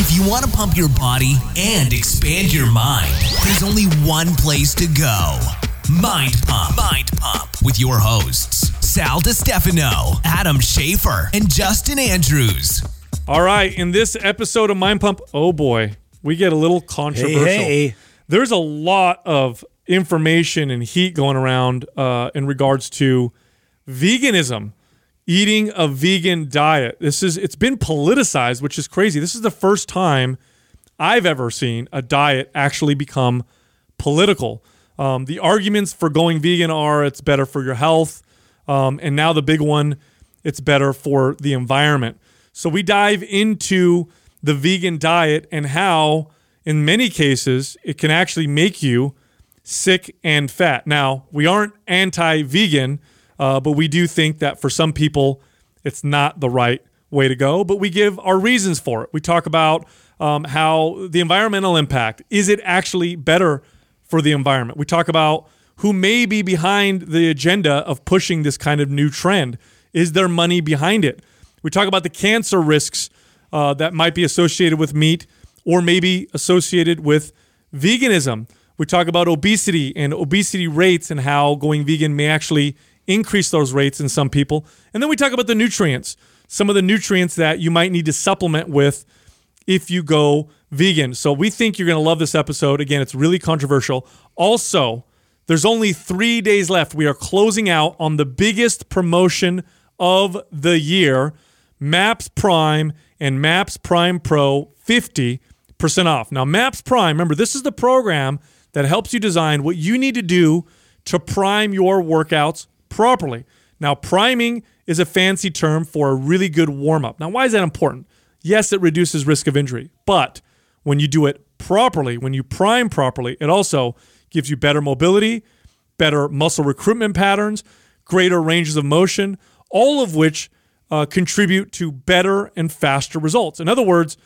If you want to pump your body and expand your mind, there's only one place to go. Mind Pump. Mind Pump with your hosts, Sal DiStefano, Adam Schaefer, and Justin Andrews. All right, in this episode of Mind Pump, oh boy, we get a little controversial. Hey. There's a lot of information and heat going around in regards to veganism. Eating a vegan diet. It's been politicized, which is crazy. This is the first time I've ever seen a diet actually become political. The arguments for going vegan are it's better for your health, and now the big one, it's better for the environment. So we dive into the vegan diet and how, in many cases, it can actually make you sick and fat. Now, we aren't anti-vegan, but we do think that for some people, it's not the right way to go. But we give our reasons for it. We talk about how the environmental impact, is it actually better for the environment? We talk about who may be behind the agenda of pushing this kind of new trend. Is there money behind it? We talk about the cancer risks that might be associated with meat or maybe associated with veganism. We talk about obesity and obesity rates and how going vegan may actually increase those rates in some people. And then we talk about the nutrients, some of the nutrients that you might need to supplement with if you go vegan. So we think you're going to love this episode. Again, it's really controversial. Also, there's only 3 days left. We are closing out on the biggest promotion of the year, MAPS Prime and MAPS Prime Pro, 50% off. Now, MAPS Prime, remember, this is the program that helps you design what you need to do to prime your workouts properly. Now, priming is a fancy term for a really good warm-up. Now, why is that important? Yes, it reduces risk of injury, but when you do it properly, when you prime properly, it also gives you better mobility, better muscle recruitment patterns, greater ranges of motion, all of which contribute to better and faster results. In other words,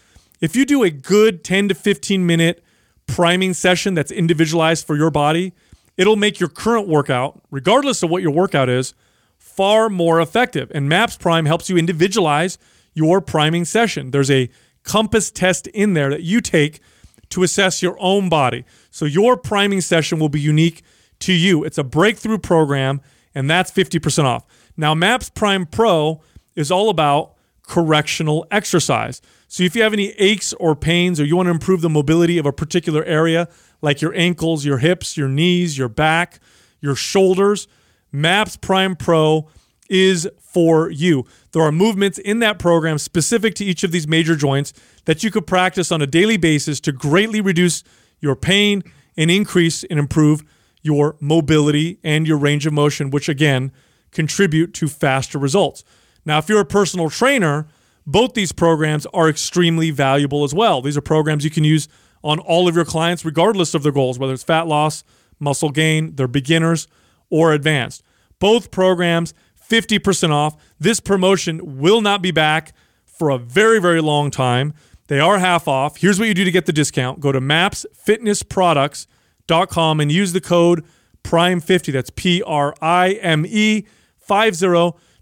if you do a good 10 to 15-minute priming session that's individualized for your body, it'll make your current workout, regardless of what your workout is, far more effective. And MAPS Prime helps you individualize your priming session. There's a compass test in there that you take to assess your own body. So your priming session will be unique to you. It's a breakthrough program, and that's 50% off. Now, MAPS Prime Pro is all about correctional exercise. So if you have any aches or pains or you want to improve the mobility of a particular area, like your ankles, your hips, your knees, your back, your shoulders, MAPS Prime Pro is for you. There are movements in that program specific to each of these major joints that you could practice on a daily basis to greatly reduce your pain and increase and improve your mobility and your range of motion, which again, contribute to faster results. Now, if you're a personal trainer, both these programs are extremely valuable as well. These are programs you can use on all of your clients, regardless of their goals, whether it's fat loss, muscle gain, they're beginners, or advanced. Both programs, 50% off. This promotion will not be back for a very, very long time. They are half off. Here's what you do to get the discount. Go to mapsfitnessproducts.com and use the code PRIME50. That's PRIME50,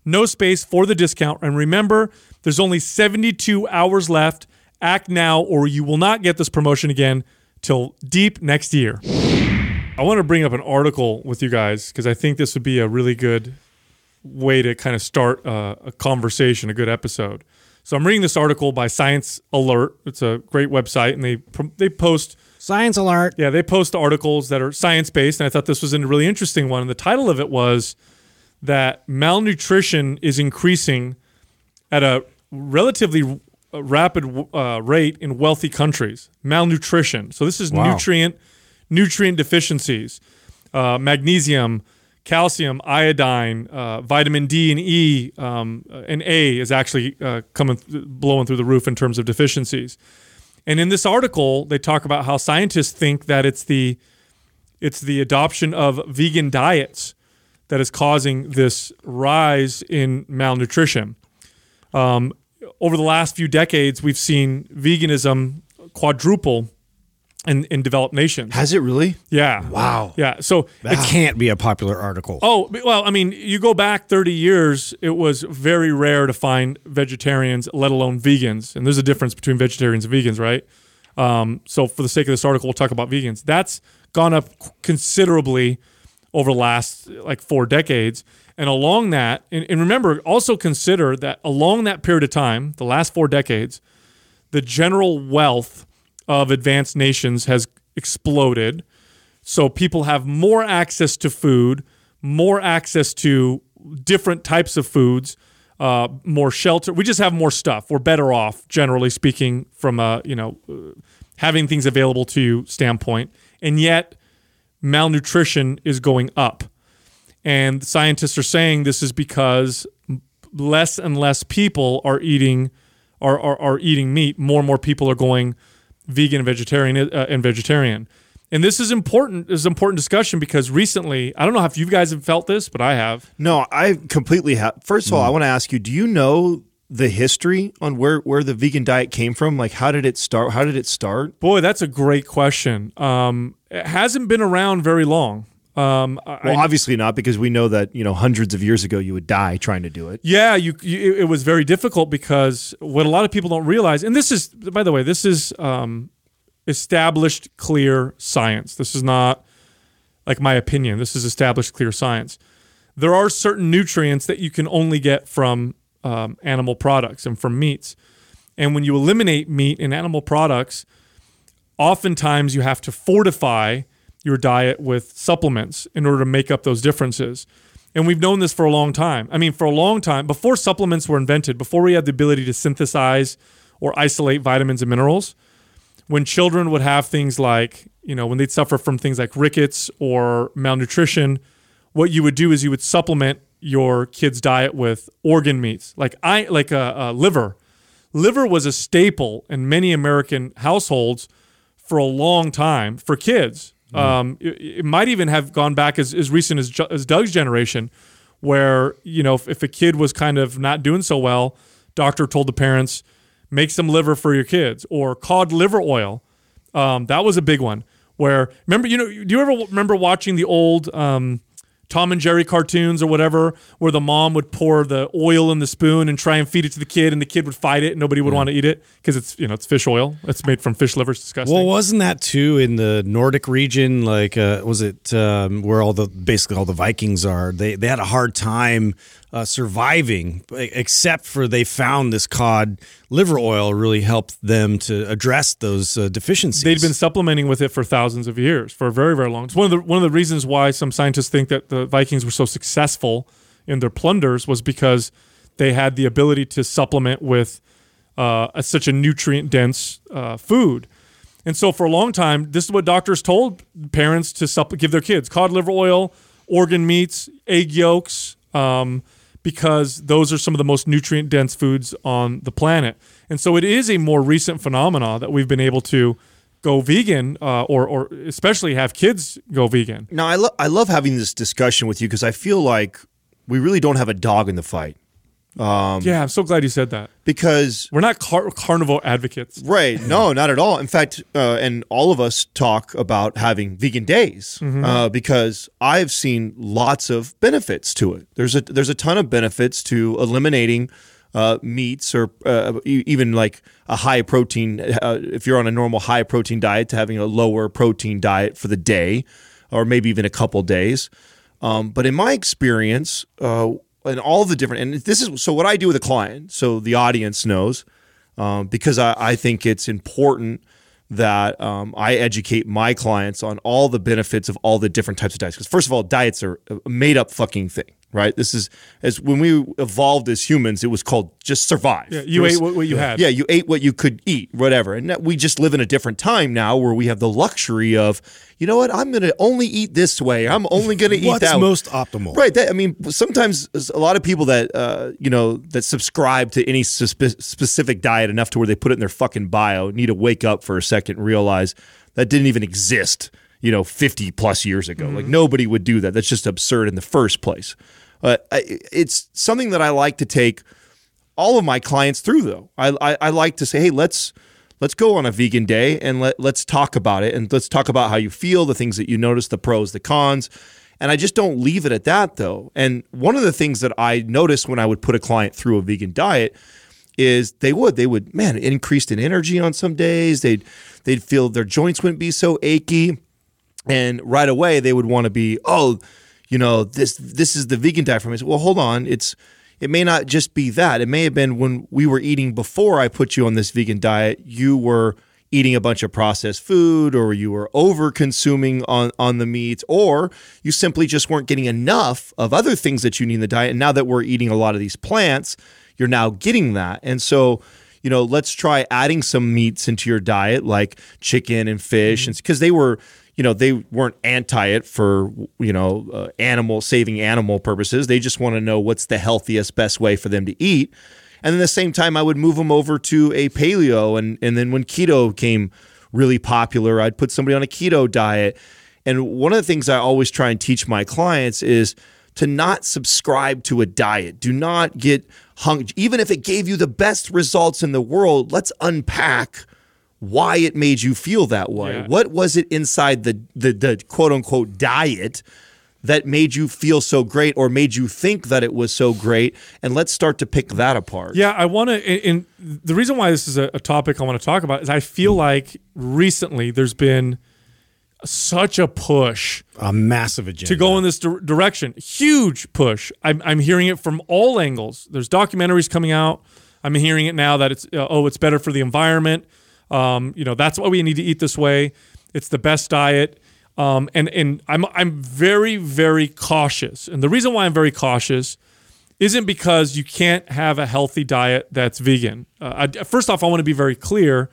no space for the discount. And remember, there's only 72 hours left. Act now, or you will not get this promotion again till deep next year. I want to bring up an article with you guys because I think this would be a really good way to kind of start a conversation, a good episode. So I'm reading this article by Science Alert. It's a great website, and they post... Science Alert. Yeah, they post articles that are science-based, and I thought this was a really interesting one. And the title of it was that malnutrition is increasing at a relatively... a rapid rate in wealthy countries. Malnutrition. So this is nutrient deficiencies, magnesium, calcium, iodine, vitamin D and E, and A is actually blowing through the roof in terms of deficiencies. And in this article, they talk about how scientists think that it's the adoption of vegan diets that is causing this rise in malnutrition. Over the last few decades, we've seen veganism quadruple in developed nations. Has it really? Yeah. Wow. Yeah. So that can't be a popular article. Oh, well, I mean, you go back 30 years, it was very rare to find vegetarians, let alone vegans. And there's a difference between vegetarians and vegans, right? So for the sake of this article, we'll talk about vegans. That's gone up considerably over the last like 4 decades. And along that, and remember, also consider that along that period of time, the last 4 decades, the general wealth of advanced nations has exploded. So people have more access to food, more access to different types of foods, more shelter. We just have more stuff. We're better off, generally speaking, from a, you know, having things available to you standpoint. And yet malnutrition is going up. And scientists are saying this is because less and less people are eating meat. More and more people are going vegan and vegetarian. And this is important. This is an important discussion because recently, I don't know if you guys have felt this, but I have. No, I completely have. First of all, I want to ask you, do you know the history on where the vegan diet came from? Like, how did it start? Boy, that's a great question. It hasn't been around very long. Well, obviously not, because we know that, you know, hundreds of years ago you would die trying to do it. Yeah, it was very difficult because what a lot of people don't realize, and this is, by the way, this is established, clear science. This is not like my opinion. This is established, clear science. There are certain nutrients that you can only get from animal products and from meats. And when you eliminate meat and animal products, oftentimes you have to fortify your diet with supplements in order to make up those differences. And we've known this for a long time. I mean, for a long time, before supplements were invented, before we had the ability to synthesize or isolate vitamins and minerals, when children would have things like, you know, when they'd suffer from things like rickets or malnutrition, what you would do is you would supplement your kid's diet with organ meats, like a liver. Liver was a staple in many American households for a long time for kids. It might even have gone back as recent as Doug's generation, where, you know, if a kid was kind of not doing so well, doctor told the parents, make some liver for your kids, or cod liver oil. That was a big one. Where, remember, you know, do you ever remember watching the old Tom and Jerry cartoons or whatever, where the mom would pour the oil in the spoon and try and feed it to the kid, and the kid would fight it, and nobody would want to eat it because it's, you know, it's fish oil. It's made from fish liver. It's disgusting. Well, wasn't that too in the Nordic region? Like, was it where basically all the Vikings are? They had a hard time surviving, except for they found this cod liver oil really helped them to address those deficiencies. They'd been supplementing with it for thousands of years, for a very, very long time. It's one of the reasons why some scientists think that the Vikings were so successful in their plunders was because they had the ability to supplement with such a nutrient-dense food. And so for a long time, this is what doctors told parents to give their kids: cod liver oil, organ meats, egg yolks, because those are some of the most nutrient-dense foods on the planet. And so it is a more recent phenomena that we've been able to go vegan, or especially have kids go vegan. Now, I love having this discussion with you because I feel like we really don't have a dog in the fight. Yeah, I'm so glad you said that. Because we're not carnivore advocates. Right. No, not at all. In fact, and all of us talk about having vegan days because I've seen lots of benefits to it. There's a ton of benefits to eliminating meats or even like a high protein, if you're on a normal high protein diet, to having a lower protein diet for the day or maybe even a couple days. But in my experience, and all the different, and this is so what I do with a client, so the audience knows, because I think it's important that I educate my clients on all the benefits of all the different types of diets. Because first of all, diets are a made-up fucking thing, right? This is, as when we evolved as humans, it was called just survive. Yeah, you ate what you had. Yeah, you ate what you could eat, whatever. And we just live in a different time now where we have the luxury of, you know what, I'm going to only eat this way. I'm only going to eat that way. What's most optimal? Right. That, I mean, sometimes a lot of people that, you know, that subscribe to any specific diet enough to where they put it in their fucking bio need to wake up for a second and realize that didn't even exist, you know, 50 plus years ago. Like, nobody would do that. That's just absurd in the first place. It's something that I like to take all of my clients through, though. I like to say, hey, let's let's go on a vegan day and let's talk about it. And let's talk about how you feel, the things that you notice, the pros, the cons. And I just don't leave it at that, though. And one of the things that I noticed when I would put a client through a vegan diet is they would, man, increased in energy on some days. They'd feel their joints wouldn't be so achy. And right away they would want to be, this is the vegan diet for me. I said, well, hold on. It may not just be that. It may have been when we were eating before I put you on this vegan diet, you were eating a bunch of processed food, or you were over-consuming on the meat, or you simply just weren't getting enough of other things that you need in the diet. And now that we're eating a lot of these plants, you're now getting that. And so, let's try adding some meats into your diet, like chicken and fish, and because they were... they weren't anti it for, saving animal purposes. They just want to know what's the healthiest, best way for them to eat. And then at the same time, I would move them over to a paleo. And then when keto came really popular, I'd put somebody on a keto diet. And one of the things I always try and teach my clients is to not subscribe to a diet. Do not get hung. Even if it gave you the best results in the world, let's unpack why it made you feel that way. Yeah. What was it inside the quote-unquote diet that made you feel so great, or made you think that it was so great? And let's start to pick that apart. Yeah, I want to... And the reason why this is a topic I want to talk about is I feel like recently there's been such a push... A massive agenda. ...to go in this direction. Huge push. I'm hearing it from all angles. There's documentaries coming out. I'm hearing it now that it's better for the environment. That's why we need to eat this way. It's the best diet. And I'm very, very cautious. And the reason why I'm very cautious isn't because you can't have a healthy diet that's vegan. First off, I want to be very clear.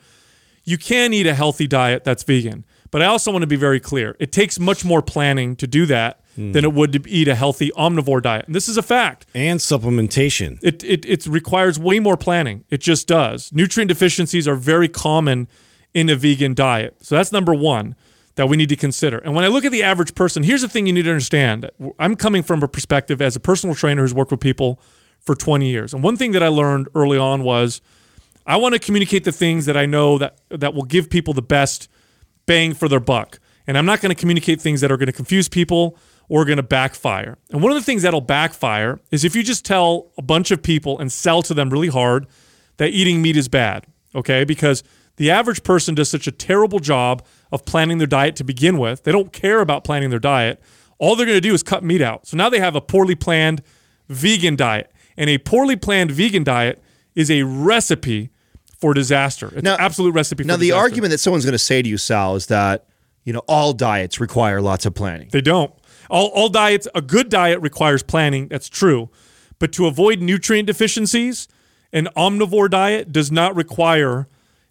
You can eat a healthy diet that's vegan. But I also want to be very clear. It takes much more planning to do that than it would to eat a healthy omnivore diet. And this is a fact. And supplementation. It requires way more planning. It just does. Nutrient deficiencies are very common in a vegan diet. So that's number one that we need to consider. And when I look at the average person, here's the thing you need to understand. I'm coming from a perspective as a personal trainer who's worked with people for 20 years. And one thing that I learned early on was I want to communicate the things that I know that will give people the best bang for their buck. And I'm not going to communicate things that are going to confuse people or going to backfire. And one of the things that'll backfire is if you just tell a bunch of people and sell to them really hard that eating meat is bad, okay? Because the average person does such a terrible job of planning their diet to begin with. They don't care about planning their diet. All they're going to do is cut meat out. So now they have a poorly planned vegan diet. And a poorly planned vegan diet is a recipe for disaster. It's an absolute recipe for disaster. Now, the argument that someone's going to say to you, Sal, is that all diets require lots of planning. They don't. All diets, a good diet requires planning. That's true. But to avoid nutrient deficiencies, an omnivore diet does not require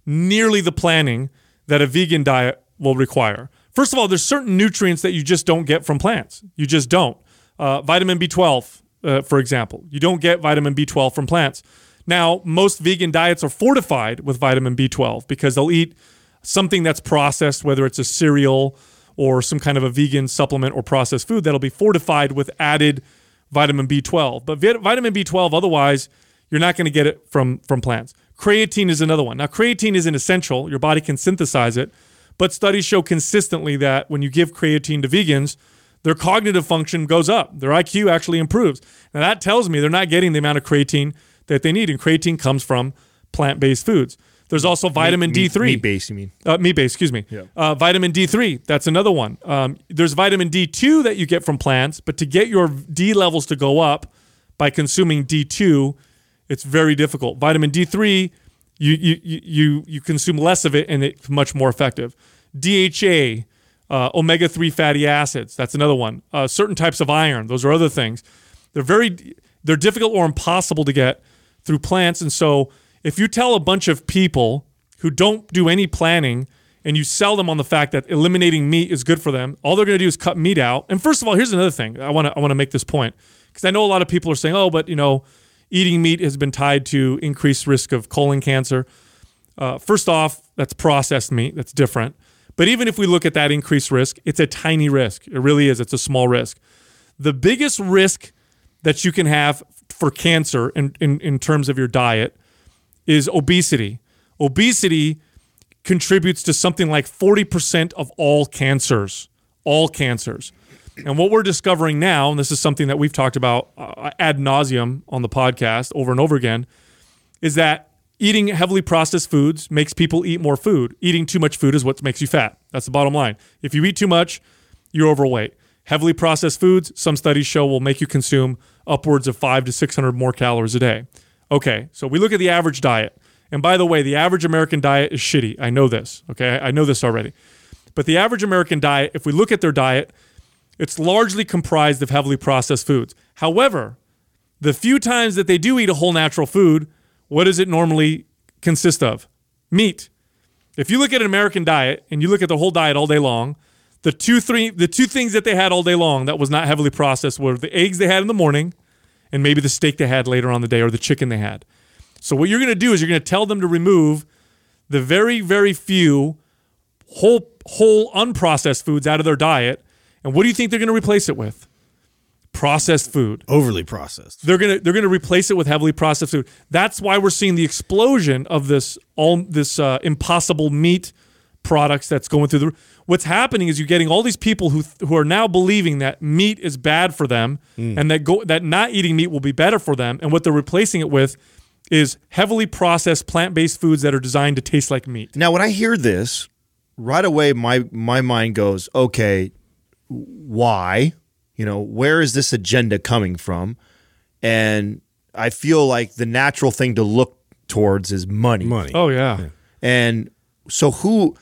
nearly the planning that a vegan diet will require. First of all, there's certain nutrients that you just don't get from plants. You just don't. Vitamin B12, for example. You don't get vitamin B12 from plants. Now, most vegan diets are fortified with vitamin B12 because they'll eat something that's processed, whether it's a cereal or some kind of a vegan supplement or processed food that'll be fortified with added vitamin B12. But vitamin B12, otherwise, you're not going to get it from plants. Creatine is another one. Now, creatine isn't essential. Your body can synthesize it. But studies show consistently that when you give creatine to vegans, their cognitive function goes up. Their IQ actually improves. Now, that tells me they're not getting the amount of creatine that they need, and creatine comes from plant-based foods. There's also vitamin D3. Meat-based, you mean? Meat-based, excuse me. Yeah. Vitamin D3, that's another one. There's vitamin D2 that you get from plants, but to get your D levels to go up by consuming D2, it's very difficult. Vitamin D3, you consume less of it, and it's much more effective. DHA, omega-3 fatty acids, that's another one. Certain types of iron, those are other things. They're difficult or impossible to get through plants. And so if you tell a bunch of people who don't do any planning and you sell them on the fact that eliminating meat is good for them, all they're going to do is cut meat out. And first of all, here's another thing. I want to make this point because I know a lot of people are saying, oh, but eating meat has been tied to increased risk of colon cancer. First off, that's processed meat. That's different. But even if we look at that increased risk, it's a tiny risk. It really is. It's a small risk. The biggest risk that you can have for cancer in terms of your diet is obesity. Obesity contributes to something like 40% of all cancers. All cancers. And what we're discovering now, and this is something that we've talked about ad nauseum on the podcast over and over again, is that eating heavily processed foods makes people eat more food. Eating too much food is what makes you fat. That's the bottom line. If you eat too much, you're overweight. Heavily processed foods, some studies show, will make you consume upwards of 500 to 600 more calories a day. Okay, so we look at the average diet. And by the way, the average American diet is shitty. I know this, okay? I know this already. But the average American diet, if we look at their diet, it's largely comprised of heavily processed foods. However, the few times that they do eat a whole natural food, what does it normally consist of? Meat. If you look at an American diet and you look at the whole diet all day long, the two things that they had all day long that was not heavily processed were the eggs they had in the morning and maybe the steak they had later on the day or the chicken they had. So what you're going to do is you're going to tell them to remove the very, very few whole unprocessed foods out of their diet. And what do you think they're going to replace it with? Processed food. Overly processed. They're going to replace it with heavily processed food. That's why we're seeing the explosion of this Impossible Meat products that's going through the... What's happening is you're getting all these people who are now believing that meat is bad for them and that not eating meat will be better for them. And what they're replacing it with is heavily processed plant-based foods that are designed to taste like meat. Now, when I hear this, right away my mind goes, okay, why? You know, where is this agenda coming from? And I feel like the natural thing to look towards is money. Oh, yeah. And so who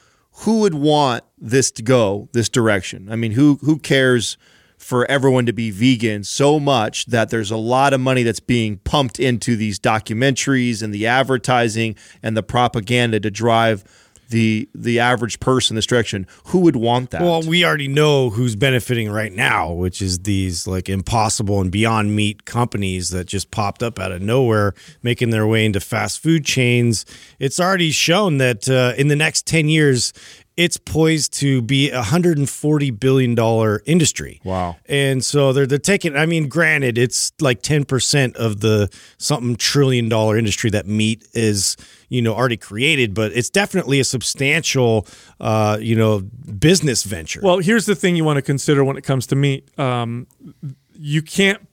would want this to go this direction? I mean, who cares for everyone to be vegan so much that there's a lot of money that's being pumped into these documentaries and the advertising and the propaganda to drive the average person this direction? Who would want that? Well, we already know who's benefiting right now, which is these like Impossible and Beyond Meat companies that just popped up out of nowhere, making their way into fast food chains. It's already shown that in the next 10 years, it's poised to be a $140 billion industry. Wow. And so they're taking, I mean, granted, it's like 10% of the something $1 trillion industry that meat is, you know, already created, but it's definitely a substantial, you know, business venture. Well, here's the thing you want to consider when it comes to meat. You can't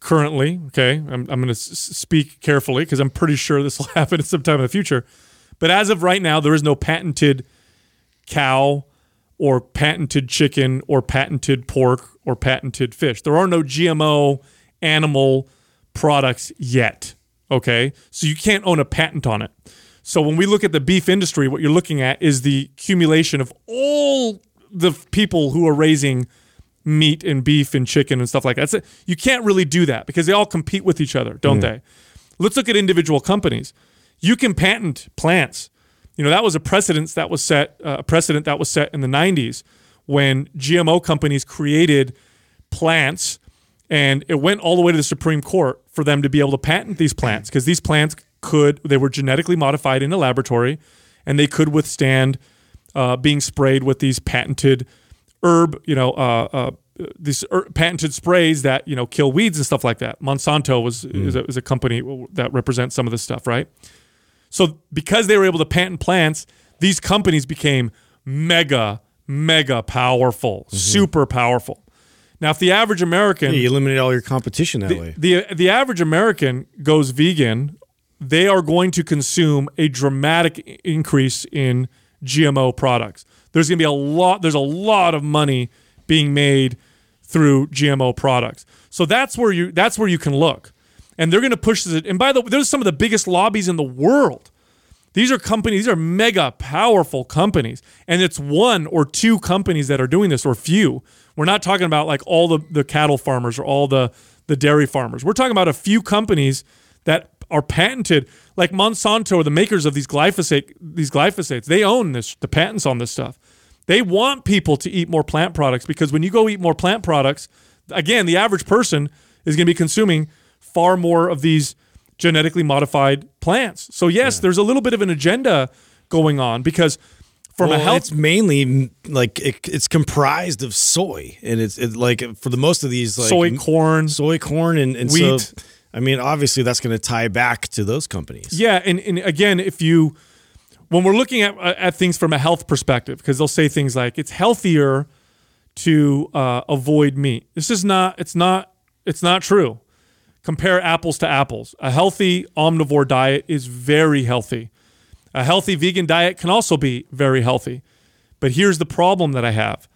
currently, okay, I'm going to speak carefully because I'm pretty sure this will happen sometime in the future. But as of right now, there is no patented cow or patented chicken or patented pork or patented fish. There are no GMO animal products yet, okay? So you can't own a patent on it. So when we look at the beef industry, what you're looking at is the accumulation of all the people who are raising meat and beef and chicken and stuff like that. You can't really do that because they all compete with each other, don't they? Let's look at individual companies. You can patent plants. You know, that was a precedent that was set in the 90s when GMO companies created plants, and it went all the way to the Supreme Court for them to be able to patent these plants because these plants were genetically modified in a laboratory, and they could withstand being sprayed with these patented herb, you know, these patented sprays that, you know, kill weeds and stuff like that. Monsanto is a company that represents some of this stuff, right? So because they were able to patent plants, these companies became mega, mega powerful, super powerful. Now, if the average American... Yeah, you eliminate all your competition that way. The average American goes vegan, they are going to consume a dramatic increase in GMO products. There's going to be a lot of money being made through GMO products. So that's where you can look. And they're going to push this. And by the way, there's some of the biggest lobbies in the world. These are companies, these are mega powerful companies. And it's one or two companies that are doing this, or few. We're not talking about like all the cattle farmers or all the dairy farmers. We're talking about a few companies that are patented, like Monsanto, or the makers of these glyphosates. They own the patents on this stuff. They want people to eat more plant products because when you go eat more plant products, again, the average person is going to be consuming far more of these genetically modified plants. So yes, there's a little bit of an agenda going on because it's mainly like it's comprised of soy, and it's like for the most of these like soy corn and wheat. So, I mean, obviously that's going to tie back to those companies. Yeah, and again, if you when we're looking at things from a health perspective, because they'll say things like, it's healthier to avoid meat. This is not, it's not true. Compare apples to apples. A healthy omnivore diet is very healthy. A healthy vegan diet can also be very healthy. But here's the problem that I have.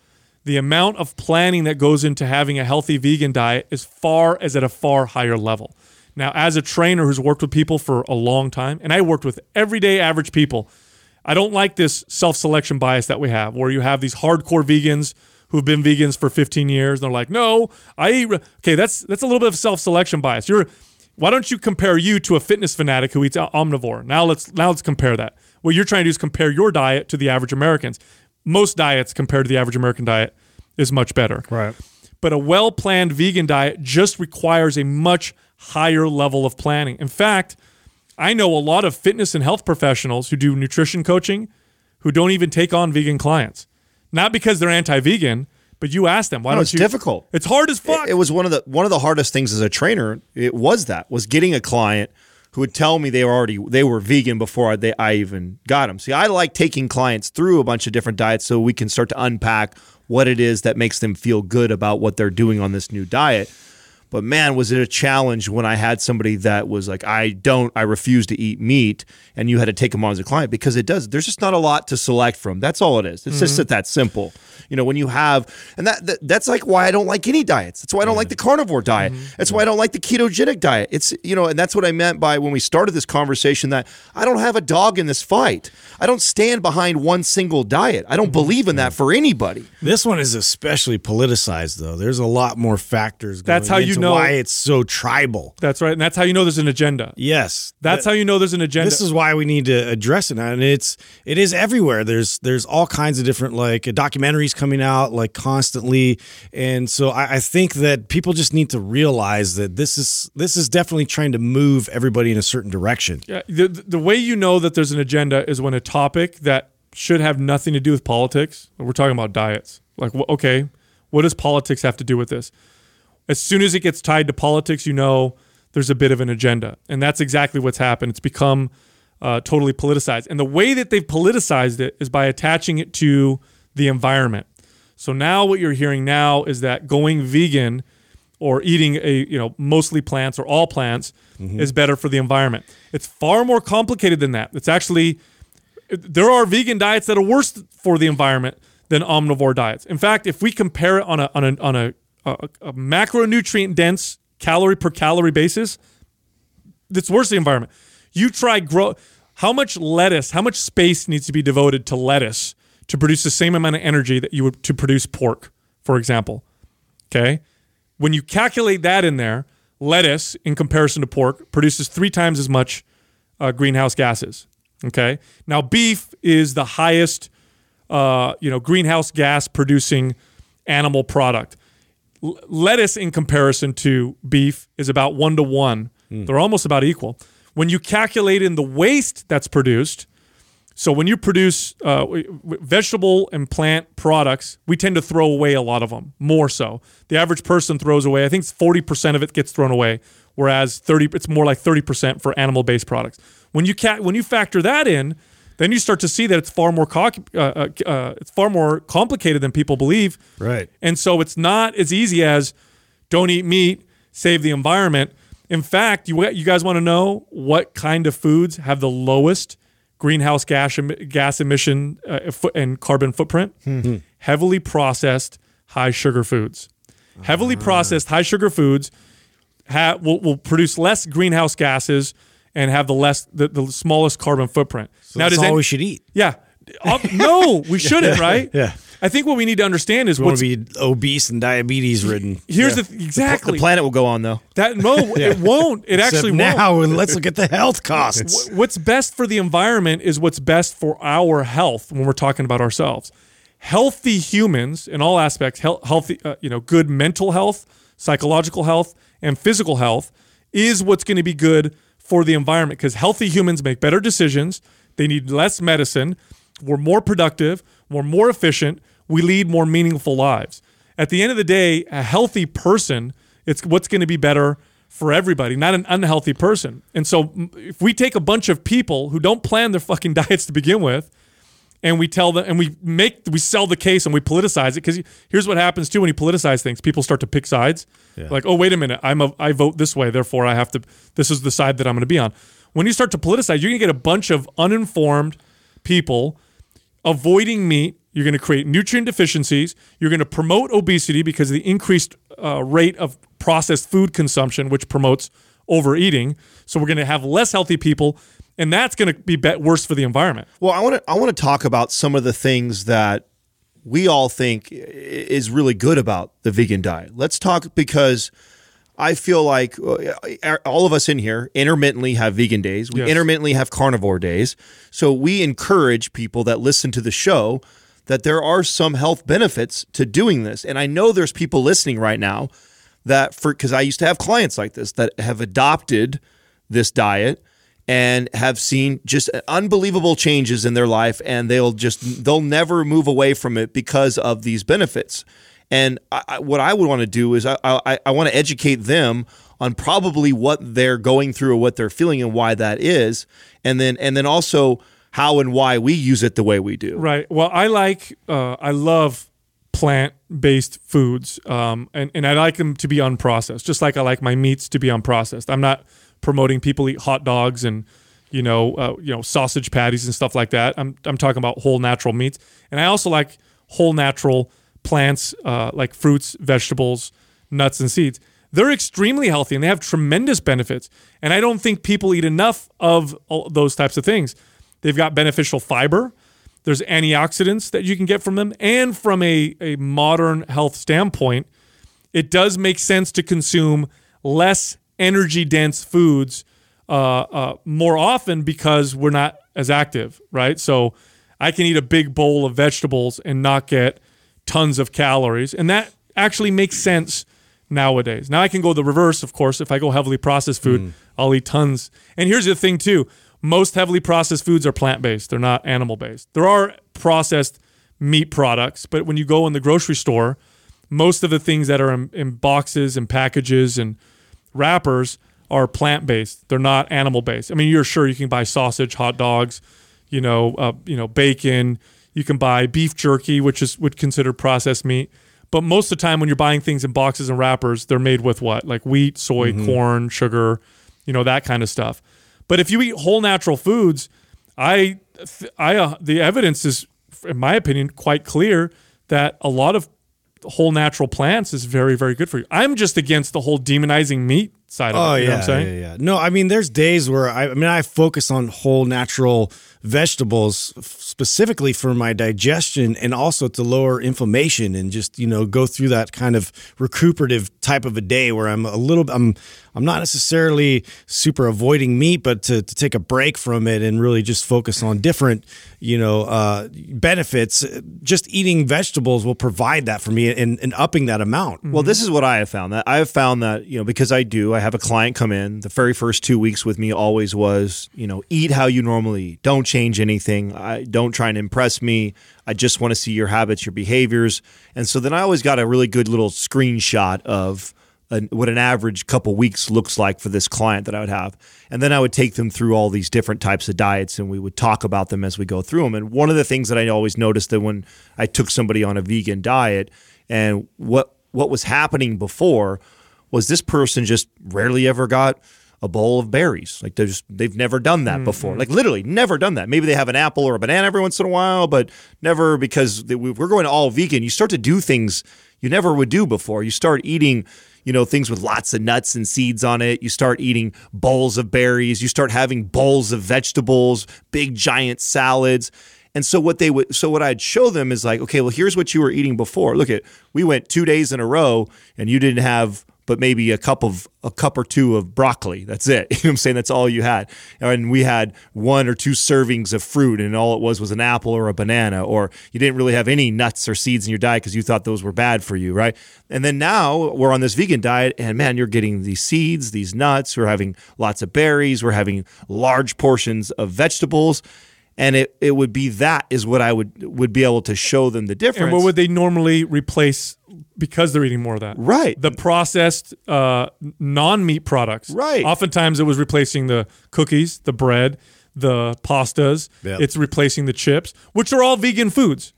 The amount of planning that goes into having a healthy vegan diet is at a far higher level. Now, as a trainer who's worked with people for a long time, and I worked with everyday average people, I don't like this self-selection bias that we have, where you have these hardcore vegans who've been vegans for 15 years, and they're like, no, I eat... Okay, that's a little bit of self-selection bias. Why don't you compare you to a fitness fanatic who eats omnivore? Now let's compare that. What you're trying to do is compare your diet to the average American's. Most diets compared to the average American diet is much better. Right. But a well-planned vegan diet just requires a much higher level of planning. In fact, I know a lot of fitness and health professionals who do nutrition coaching who don't even take on vegan clients. Not because they're anti-vegan, but you ask them, why don't you? It's difficult. It's hard as fuck. It was one of the hardest things as a trainer. It was getting a client who would tell me they were vegan before I even got them. See, I like taking clients through a bunch of different diets so we can start to unpack what it is that makes them feel good about what they're doing on this new diet. But man, was it a challenge when I had somebody that was like, I refuse to eat meat, and you had to take them on as a client, because there's just not a lot to select from. That's all it is. It's just that simple. You know, when you have, and that's like why I don't like any diets. That's why I don't like the carnivore diet. That's why I don't like the ketogenic diet. It's, you know, and that's what I meant by when we started this conversation, that I don't have a dog in this fight. I don't stand behind one single diet. I don't believe in that for anybody. This one is especially politicized though. There's a lot more factors going into why it's so tribal. That's right. And that's how you know there's an agenda. Yes. That's how you know there's an agenda. This is why we need to address it now. And it is everywhere. There's all kinds of different, like, documentaries coming out, like, constantly. And so I think that people just need to realize that this is definitely trying to move everybody in a certain direction. Yeah. The way you know that there's an agenda is when a topic that should have nothing to do with politics, we're talking about diets. Like, okay, what does politics have to do with this? As soon as it gets tied to politics, you know there's a bit of an agenda. And that's exactly what's happened. It's become totally politicized. And the way that they've politicized it is by attaching it to the environment. So now what you're hearing now is that going vegan or eating mostly plants or all plants is better for the environment. It's far more complicated than that. It's actually, there are vegan diets that are worse for the environment than omnivore diets. In fact, if we compare it on a macronutrient-dense calorie-per-calorie basis, that's worse for the environment. You try how much space needs to be devoted to lettuce to produce the same amount of energy that you would to produce pork, for example, okay? When you calculate that in there, lettuce, in comparison to pork, produces 3 times as much greenhouse gases, okay? Now, beef is the highest greenhouse gas-producing animal product. Lettuce, in comparison to beef, is about 1-to-1. They're almost about equal. When you calculate in the waste that's produced, so when you produce vegetable and plant products, we tend to throw away a lot of them, more so. The average person throws away, I think 40% of it gets thrown away, whereas it's more like 30% for animal-based products. When you factor that in, then you start to see that it's far more complicated than people believe. Right. And so it's not as easy as don't eat meat, save the environment. In fact, you guys want to know what kind of foods have the lowest greenhouse gas emission and carbon footprint? Heavily processed, high sugar foods. Heavily processed, high sugar foods will produce less greenhouse gases and have the smallest carbon footprint. So now, that's all we should eat. Yeah. No, we shouldn't, right? Yeah. I think what we need to understand is we'll be obese and diabetes ridden. Here's exactly. The planet will go on, though. It won't. It actually won't. Now, let's look at the health costs. What's best for the environment is what's best for our health when we're talking about ourselves. Healthy humans in all aspects, healthy, good mental health, psychological health, and physical health is what's going to be good for the environment, because healthy humans make better decisions. They need less medicine. We're more productive. We're more efficient. We lead more meaningful lives. At the end of the day, a healthy person, it's what's going to be better for everybody, not an unhealthy person. And so if we take a bunch of people who don't plan their fucking diets to begin with, and we tell them, and we sell the case and we politicize it, because here's what happens too when you politicize things. People start to pick sides. Yeah. Like, oh, wait a minute, I vote this way, therefore I have to, this is the side that I'm going to be on. When you start to politicize, you're going to get a bunch of uninformed people avoiding meat. You're going to create nutrient deficiencies. You're going to promote obesity because of the increased rate of processed food consumption, which promotes overeating. So we're going to have less healthy people, and that's going to be worse for the environment. Well, I want to talk about some of the things that we all think is really good about the vegan diet. Let's talk, because I feel like all of us in here intermittently have vegan days. We intermittently have carnivore days. So we encourage people that listen to the show that there are some health benefits to doing this. And I know there's people listening right now that, because I used to have clients like this that have adopted this diet and have seen just unbelievable changes in their life, and they'll never move away from it because of these benefits. And what I would want to do is I want to educate them on probably what they're going through or what they're feeling and why that is, and then also how and why we use it the way we do. Right. Well, I love plant-based foods, and I like them to be unprocessed, just like I like my meats to be unprocessed. I'm not promoting people eat hot dogs and sausage patties and stuff like that. I'm talking about whole natural meats, and I also like whole natural plants, like fruits, vegetables, nuts, and seeds. They're extremely healthy, and they have tremendous benefits. And I don't think people eat enough of those types of things. They've got beneficial fiber. There's antioxidants that you can get from them. And from a modern health standpoint, it does make sense to consume less energy-dense foods more often, because we're not as active, right? So I can eat a big bowl of vegetables and not get tons of calories, and that actually makes sense nowadays. Now I can go the reverse, of course. If I go heavily processed food, I'll eat tons. And here's the thing too, most heavily processed foods are plant-based. They're not animal-based. There are processed meat products, but when you go in the grocery store, most of the things that are in boxes and packages and wrappers are plant-based. They're not animal-based. I mean, you're sure you can buy sausage, hot dogs, bacon. You can buy beef jerky, which is would consider processed meat. But most of the time when you're buying things in boxes and wrappers, they're made with what? Like wheat, soy, corn, sugar, that kind of stuff. But if you eat whole natural foods, the evidence is, in my opinion, quite clear that a lot of whole natural plants is very, very good for you. I'm just against the whole demonizing meat side of it. You know what I'm saying? Yeah. No, I mean, there's days where I focus on whole natural vegetables specifically for my digestion and also to lower inflammation, and just, go through that kind of recuperative type of a day where I'm not necessarily super avoiding meat, but to take a break from it and really just focus on different, benefits. Just eating vegetables will provide that for me and upping that amount. Well, this is what I have found. That I have found that, because I have a client come in, the very first 2 weeks with me always was, eat how you normally eat. Don't change anything. Don't try and impress me. I just want to see your habits, your behaviors. And so then I always got a really good little screenshot of what an average couple weeks looks like for this client that I would have. And then I would take them through all these different types of diets, and we would talk about them as we go through them. And one of the things that I always noticed that when I took somebody on a vegan diet, and what was happening before was this person just rarely ever got a bowl of berries. Like they've never done that before. Like literally never done that. Maybe they have an apple or a banana every once in a while, but never, because we're going all vegan. You start to do things you never would do before. You start eating, things with lots of nuts and seeds on it. You start eating bowls of berries. You start having bowls of vegetables, big giant salads. And so what I'd show them is like, okay, well, here's what you were eating before. Look at, we went 2 days in a row and you didn't have but maybe a cup or two of broccoli. That's it. You know what I'm saying? That's all you had. And we had 1 or 2 servings of fruit, and all it was an apple or a banana, or you didn't really have any nuts or seeds in your diet because you thought those were bad for you, right? And then now we're on this vegan diet, and man, you're getting these seeds, these nuts, we're having lots of berries, we're having large portions of vegetables. And it would be, that is what I would be able to show them the difference. And what would they normally replace because they're eating more of that. Right. The processed non-meat products. Right. Oftentimes it was replacing the cookies, the bread, the pastas. Yep. It's replacing the chips, which are all vegan foods.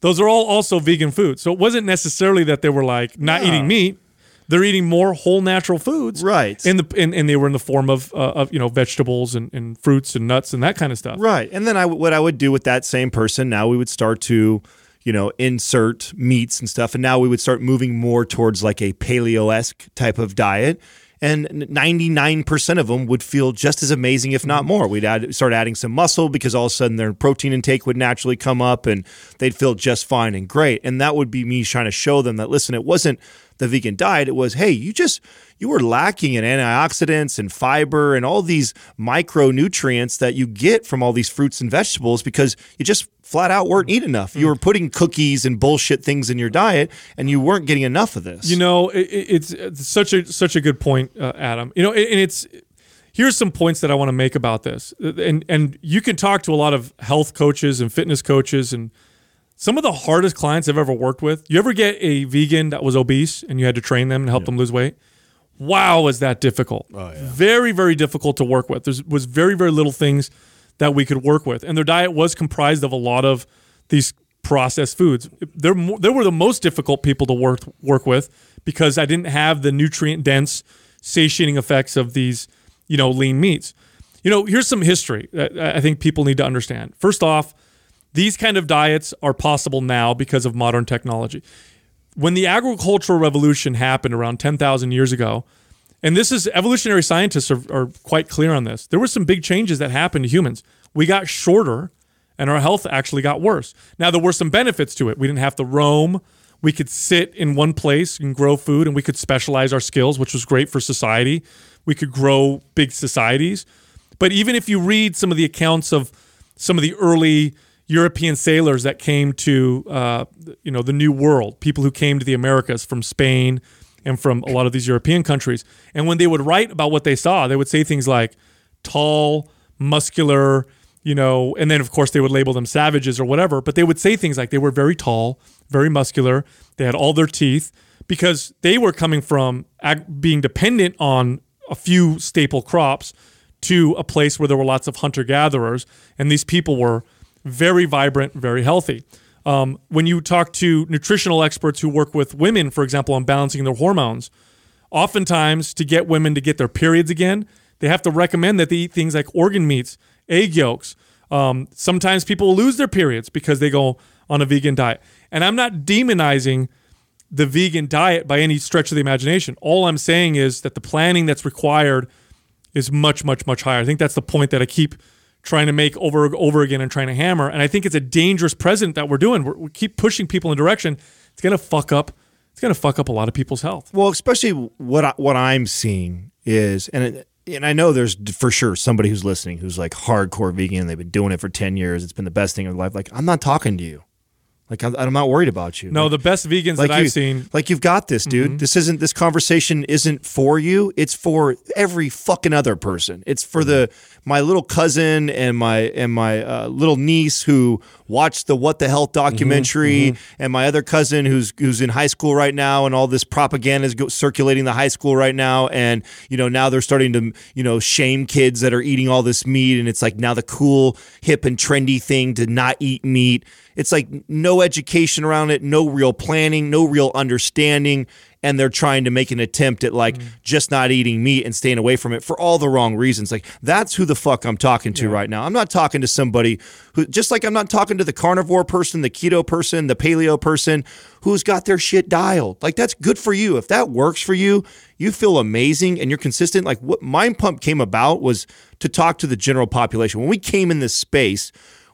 Those are all also vegan foods. So it wasn't necessarily that they were like not eating meat. They're eating more whole natural foods, right? And they were in the form of vegetables and fruits and nuts and that kind of stuff, right? And then what I would do with that same person now, we would start to insert meats and stuff, and now we would start moving more towards like a paleo-esque type of diet. And 99% of them would feel just as amazing, if not more. We'd start adding some muscle because all of a sudden their protein intake would naturally come up and they'd feel just fine and great. And that would be me trying to show them that, listen, it wasn't the vegan diet. It was, hey, you were lacking in antioxidants and fiber and all these micronutrients that you get from all these fruits and vegetables because you just flat out weren't eating enough. You were putting cookies and bullshit things in your diet, and you weren't getting enough of this. It's such a good point, Adam. Here's some points that I want to make about this, and you can talk to a lot of health coaches and fitness coaches, and some of the hardest clients I've ever worked with. You ever get a vegan that was obese, and you had to train them and help them lose weight? Wow, is that difficult? Oh, yeah. Very, very difficult to work with. There was very, very little things that we could work with. And their diet was comprised of a lot of these processed foods. They were the most difficult people to work with because I didn't have the nutrient-dense, satiating effects of these, lean meats. Here's some history that I think people need to understand. First off, these kind of diets are possible now because of modern technology. When the agricultural revolution happened around 10,000 years ago, and this is evolutionary scientists are quite clear on this. There were some big changes that happened to humans. We got shorter and our health actually got worse. Now, there were some benefits to it. We didn't have to roam. We could sit in one place and grow food, and we could specialize our skills, which was great for society. We could grow big societies. But even if you read some of the accounts of some of the early European sailors that came to the New World, people who came to the Americas from Spain and from a lot of these European countries. And when they would write about what they saw, they would say things like tall, muscular, and then of course they would label them savages or whatever, but they would say things like they were very tall, very muscular, they had all their teeth, because they were coming from being dependent on a few staple crops to a place where there were lots of hunter-gatherers, and these people were very vibrant, very healthy. When you talk to nutritional experts who work with women, for example, on balancing their hormones, oftentimes to get women to get their periods again, they have to recommend that they eat things like organ meats, egg yolks. Sometimes people lose their periods because they go on a vegan diet. And I'm not demonizing the vegan diet by any stretch of the imagination. All I'm saying is that the planning that's required is much, much, much higher. I think that's the point that I keep trying to make over and over again and trying to hammer. And I think it's a dangerous precedent that we're doing. We keep pushing people in a direction. It's going to fuck up. It's going to fuck up a lot of people's health. Well, especially what I'm seeing is, and I know there's for sure somebody who's listening who's like hardcore vegan. They've been doing it for 10 years. It's been the best thing in their life. Like, I'm not talking to you. Like, I'm not worried about you. No, the best vegans that I've seen. Like, you've got this, dude. Mm-hmm. This conversation isn't for you. It's for every fucking other person. It's for my little cousin and my little niece who watched the What the Health documentary, mm-hmm, mm-hmm, and my other cousin who's in high school right now, and all this propaganda is circulating the high school right now, and now they're starting to shame kids that are eating all this meat, and it's like now the cool, hip, and trendy thing to not eat meat. It's like no education around it, no real planning, no real understanding. And they're trying to make an attempt at just not eating meat and staying away from it for all the wrong reasons. Like, that's who the fuck I'm talking to right now. I'm not talking to somebody who, just like I'm not talking to the carnivore person, the keto person, the paleo person who's got their shit dialed. Like, that's good for you. If that works for you, you feel amazing and you're consistent. Like, what Mind Pump came about was to talk to the general population. When we came in this space,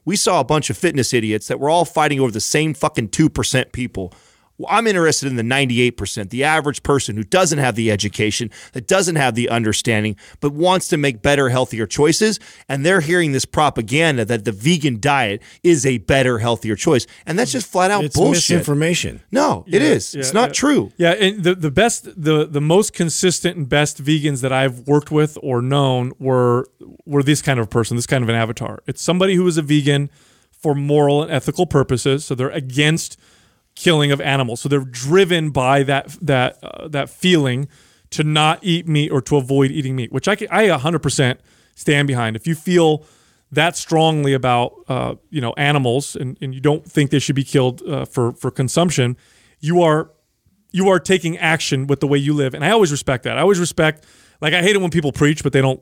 we saw a bunch of fitness idiots that were all fighting over the same fucking 2% people. Well, I'm interested in the 98%, the average person who doesn't have the education, that doesn't have the understanding, but wants to make better, healthier choices. And they're hearing this propaganda that the vegan diet is a better, healthier choice. And that's just flat out bullshit. It's misinformation. No, it is. Yeah, it's not true. Yeah, and the best, the most consistent and best vegans that I've worked with or known were this kind of a person, this kind of an avatar. It's somebody who is a vegan for moral and ethical purposes. So they're against killing of animals. So they're driven by that feeling to not eat meat or to avoid eating meat, which I 100% stand behind. If you feel that strongly about animals and you don't think they should be killed for consumption, you are taking action with the way you live. And I always respect that. I always respect, like, I hate it when people preach, but they don't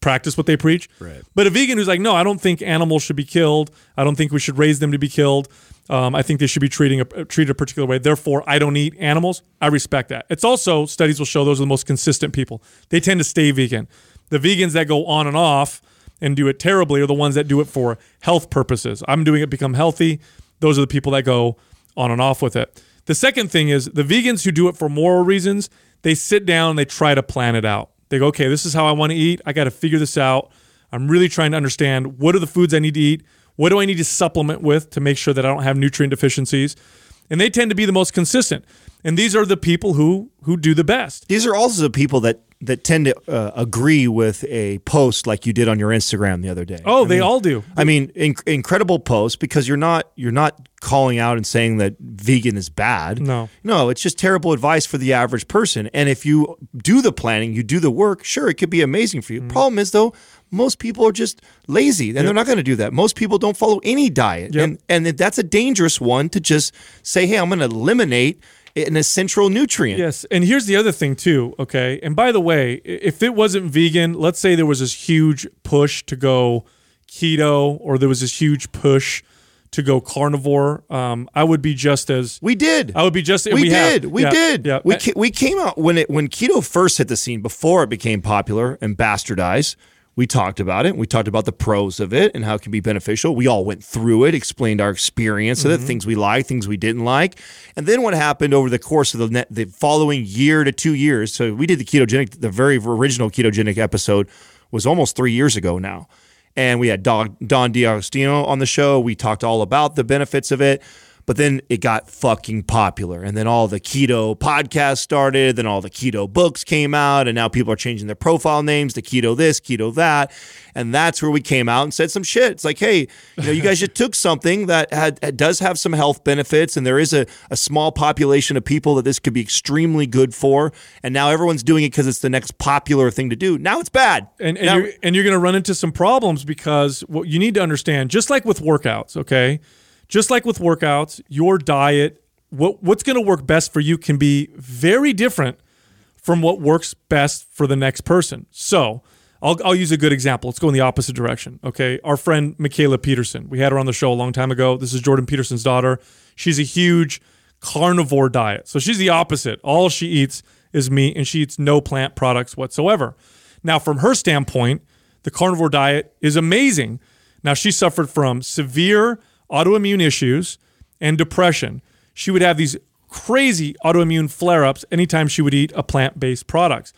practice what they preach. Right. But a vegan who's like, no, I don't think animals should be killed. I don't think we should raise them to be killed. I think they should be treated a particular way. Therefore, I don't eat animals. I respect that. It's also, studies will show, those are the most consistent people. They tend to stay vegan. The vegans that go on and off and do it terribly are the ones that do it for health purposes. I'm doing it to become healthy. Those are the people that go on and off with it. The second thing is the vegans who do it for moral reasons, they sit down and they try to plan it out. They go, okay, this is how I want to eat. I got to figure this out. I'm really trying to understand, what are the foods I need to eat? What do I need to supplement with to make sure that I don't have nutrient deficiencies? And they tend to be the most consistent. And these are the people who do the best. These are also the people that tend to agree with a post like you did on your Instagram the other day. Oh, they all do. I mean, incredible post, because you're not calling out and saying that vegan is bad. No, it's just terrible advice for the average person. And if you do the planning, you do the work, sure, it could be amazing for you. Mm-hmm. Problem is, though, most people are just lazy, and they're not going to do that. Most people don't follow any diet. Yep. And that's a dangerous one, to just say, hey, I'm going to eliminate an essential nutrient. Yes, and here's the other thing too, okay? And by the way, if it wasn't vegan, let's say there was this huge push to go keto, or there was this huge push to go carnivore, I would be just as... We did. I would be just... We did. Yeah. We came out, when keto first hit the scene, before it became popular and bastardized, we talked about it. We talked about the pros of it and how it can be beneficial. We all went through it, explained our experience of it, things we liked, things we didn't like. And then what happened over the course of the following year to 2 years, so we did the very original ketogenic episode was almost 3 years ago now. And we had Don D'Agostino on the show. We talked all about the benefits of it. But then it got fucking popular, and then all the keto podcasts started, then all the keto books came out, and now people are changing their profile names to keto this, keto that, and that's where we came out and said some shit. It's like, hey, you guys just took something that does have some health benefits, and there is a small population of people that this could be extremely good for, and now everyone's doing it because it's the next popular thing to do. Now it's bad. And you're going to run into some problems, because what you need to understand, just like with workouts, okay? Just like with workouts, your diet, what's going to work best for you can be very different from what works best for the next person. So I'll use a good example. Let's go in the opposite direction, okay? Our friend Mikhaila Peterson, we had her on the show a long time ago. This is Jordan Peterson's daughter. She's a huge carnivore diet. So she's the opposite. All she eats is meat, and she eats no plant products whatsoever. Now, from her standpoint, the carnivore diet is amazing. Now, she suffered from severe autoimmune issues and depression. She would have these crazy autoimmune flare-ups anytime she would eat a plant-based product.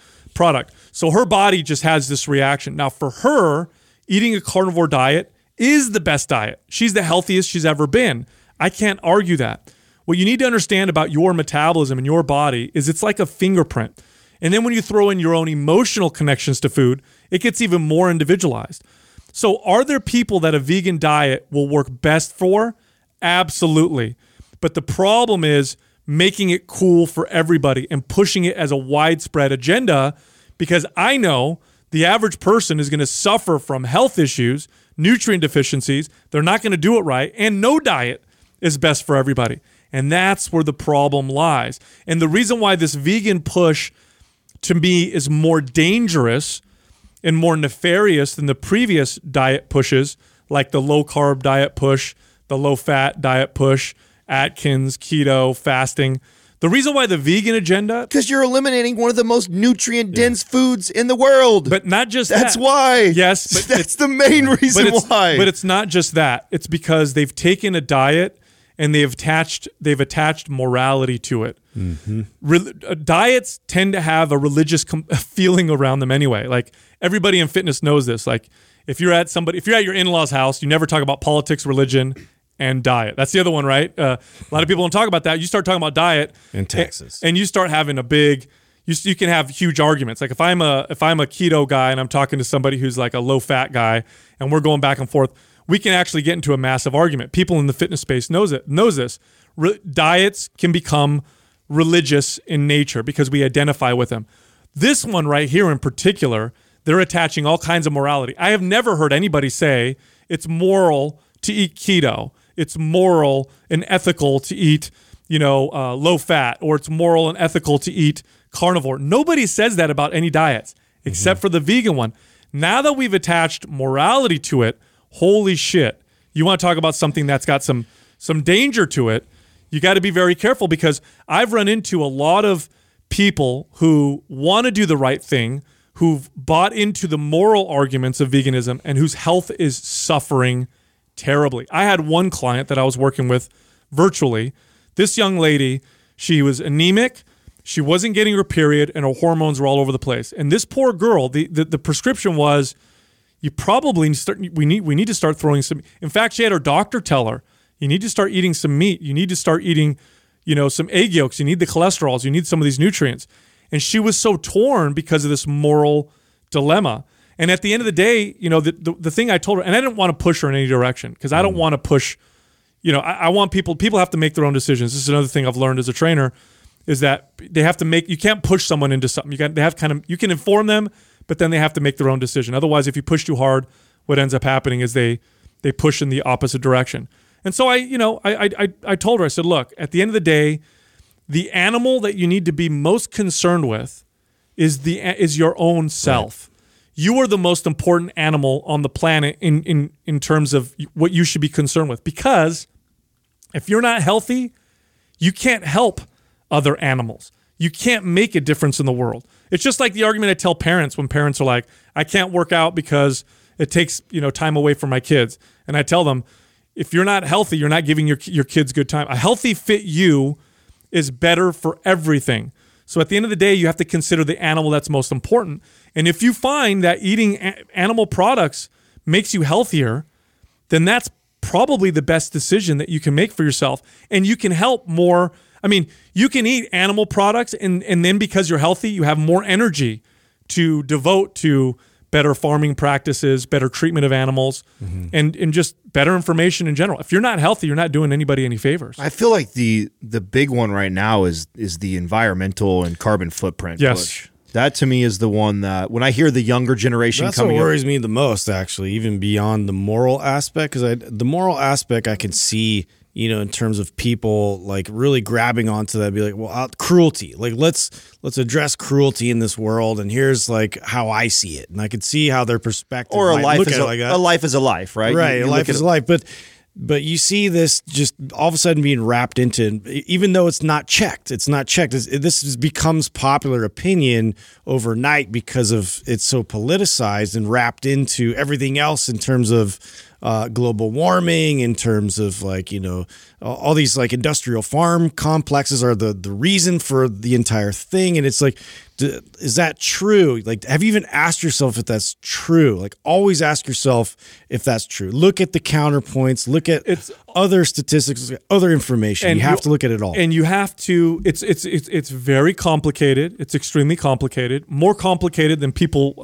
So her body just has this reaction. Now, for her, eating a carnivore diet is the best diet. She's the healthiest she's ever been. I can't argue that. What you need to understand about your metabolism and your body is it's like a fingerprint. And then when you throw in your own emotional connections to food, it gets even more individualized. So are there people that a vegan diet will work best for? Absolutely. But the problem is making it cool for everybody and pushing it as a widespread agenda, because I know the average person is going to suffer from health issues, nutrient deficiencies, they're not going to do it right, and no diet is best for everybody. And that's where the problem lies. And the reason why this vegan push, to me, is more dangerous and more nefarious than the previous diet pushes, like the low-carb diet push, the low-fat diet push, Atkins, keto, fasting. The reason why the vegan agenda... Because you're eliminating one of the most nutrient-dense foods in the world. But not just that. That's why. Yes. But that's the main reason why. But it's not just that. It's because they've taken a diet and they've attached morality to it. Mm-hmm. Diets tend to have a religious feeling around them anyway. Like, everybody in fitness knows this. Like, if you're at your in-laws' house, you never talk about politics, religion, and diet. That's the other one, right? A lot of people don't talk about that. You start talking about diet in Texas, and you start having you can have huge arguments. Like, if I'm a keto guy and I'm talking to somebody who's like a low-fat guy, and we're going back and forth, we can actually get into a massive argument. People in the fitness space knows this. Diets can become religious in nature because we identify with them. This one right here in particular, they're attaching all kinds of morality. I have never heard anybody say it's moral to eat keto. It's moral and ethical to eat, low fat, or it's moral and ethical to eat carnivore. Nobody says that about any diets except for the vegan one. Now that we've attached morality to it, holy shit. You want to talk about something that's got some danger to it. You got to be very careful, because I've run into a lot of people who want to do the right thing, who've bought into the moral arguments of veganism, and whose health is suffering terribly. I had one client that I was working with virtually. This young lady, she was anemic. She wasn't getting her period, and her hormones were all over the place. And this poor girl, the prescription was, you probably we need to start throwing some. In fact, she had her doctor tell her, you need to start eating some meat. You need to start eating, some egg yolks. You need the cholesterols. You need some of these nutrients. And she was so torn because of this moral dilemma. And at the end of the day, the thing I told her, and I didn't want to push her in any direction, because I don't want to push. I want people have to make their own decisions. This is another thing I've learned as a trainer, is that they have to make, you can't push someone into something. You can inform them, but then they have to make their own decision. Otherwise, if you push too hard, what ends up happening is they push in the opposite direction. And so I told her, I said, look, at the end of the day, the animal that you need to be most concerned with is your own self. Right. You are the most important animal on the planet in terms of what you should be concerned with, because if you're not healthy, you can't help other animals. You can't make a difference in the world. It's just like the argument I tell parents when parents are like, I can't work out because it takes time away from my kids. And I tell them, if you're not healthy, you're not giving your kids good time. A healthy, fit you is better for everything. So at the end of the day, you have to consider the animal that's most important. And if you find that eating animal products makes you healthier, then that's probably the best decision that you can make for yourself. And you can help more. I mean, you can eat animal products, and then because you're healthy, you have more energy to devote to better farming practices, better treatment of animals, and just better information in general. If you're not healthy, you're not doing anybody any favors. I feel like the big one right now is the environmental and carbon footprint. Yes. Push. That to me is the one that, when I hear the younger generation coming up, that's what worries me the most, actually, even beyond the moral aspect, because the moral aspect I can see, in terms of people like really grabbing onto that, be like, well, cruelty. Like, let's address cruelty in this world, and here's like how I see it, and I could see how their perspective. Or a life is a life, right? Right, a life is a life. But you see this just all of a sudden being wrapped into, even though it's not checked. It's not checked. This becomes popular opinion overnight because of it's so politicized and wrapped into everything else in terms of global warming, in terms of all these like industrial farm complexes are the reason for the entire thing. And it's like, is that true? Like, have you even asked yourself if that's true? Like, always ask yourself if that's true. Look at the counterpoints, look at other statistics, other information. And you have to look at it all. And you have to, it's very complicated. It's extremely complicated, more complicated than people